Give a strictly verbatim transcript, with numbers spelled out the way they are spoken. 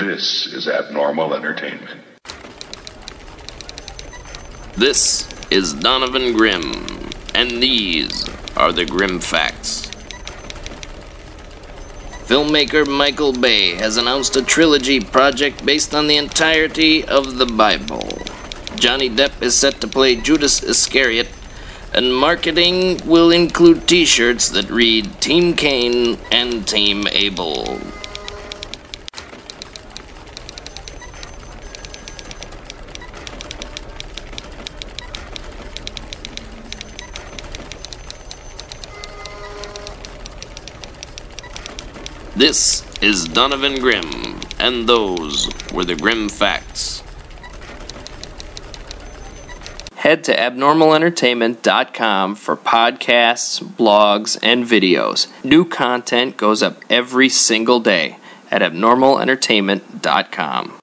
This is Abnormal Entertainment. This is Donovan Grim, and these are the Grim Facts. Filmmaker Michael Bay has announced a trilogy project based on the entirety of the Bible. Johnny Depp is set to play Judas Iscariot, and marketing will include t-shirts that read Team Cain and Team Abel. This is Donovan Grim, and those were the Grim Facts. Head to abnormal entertainment dot com for podcasts, blogs, and videos. New content goes up every single day at abnormal entertainment dot com.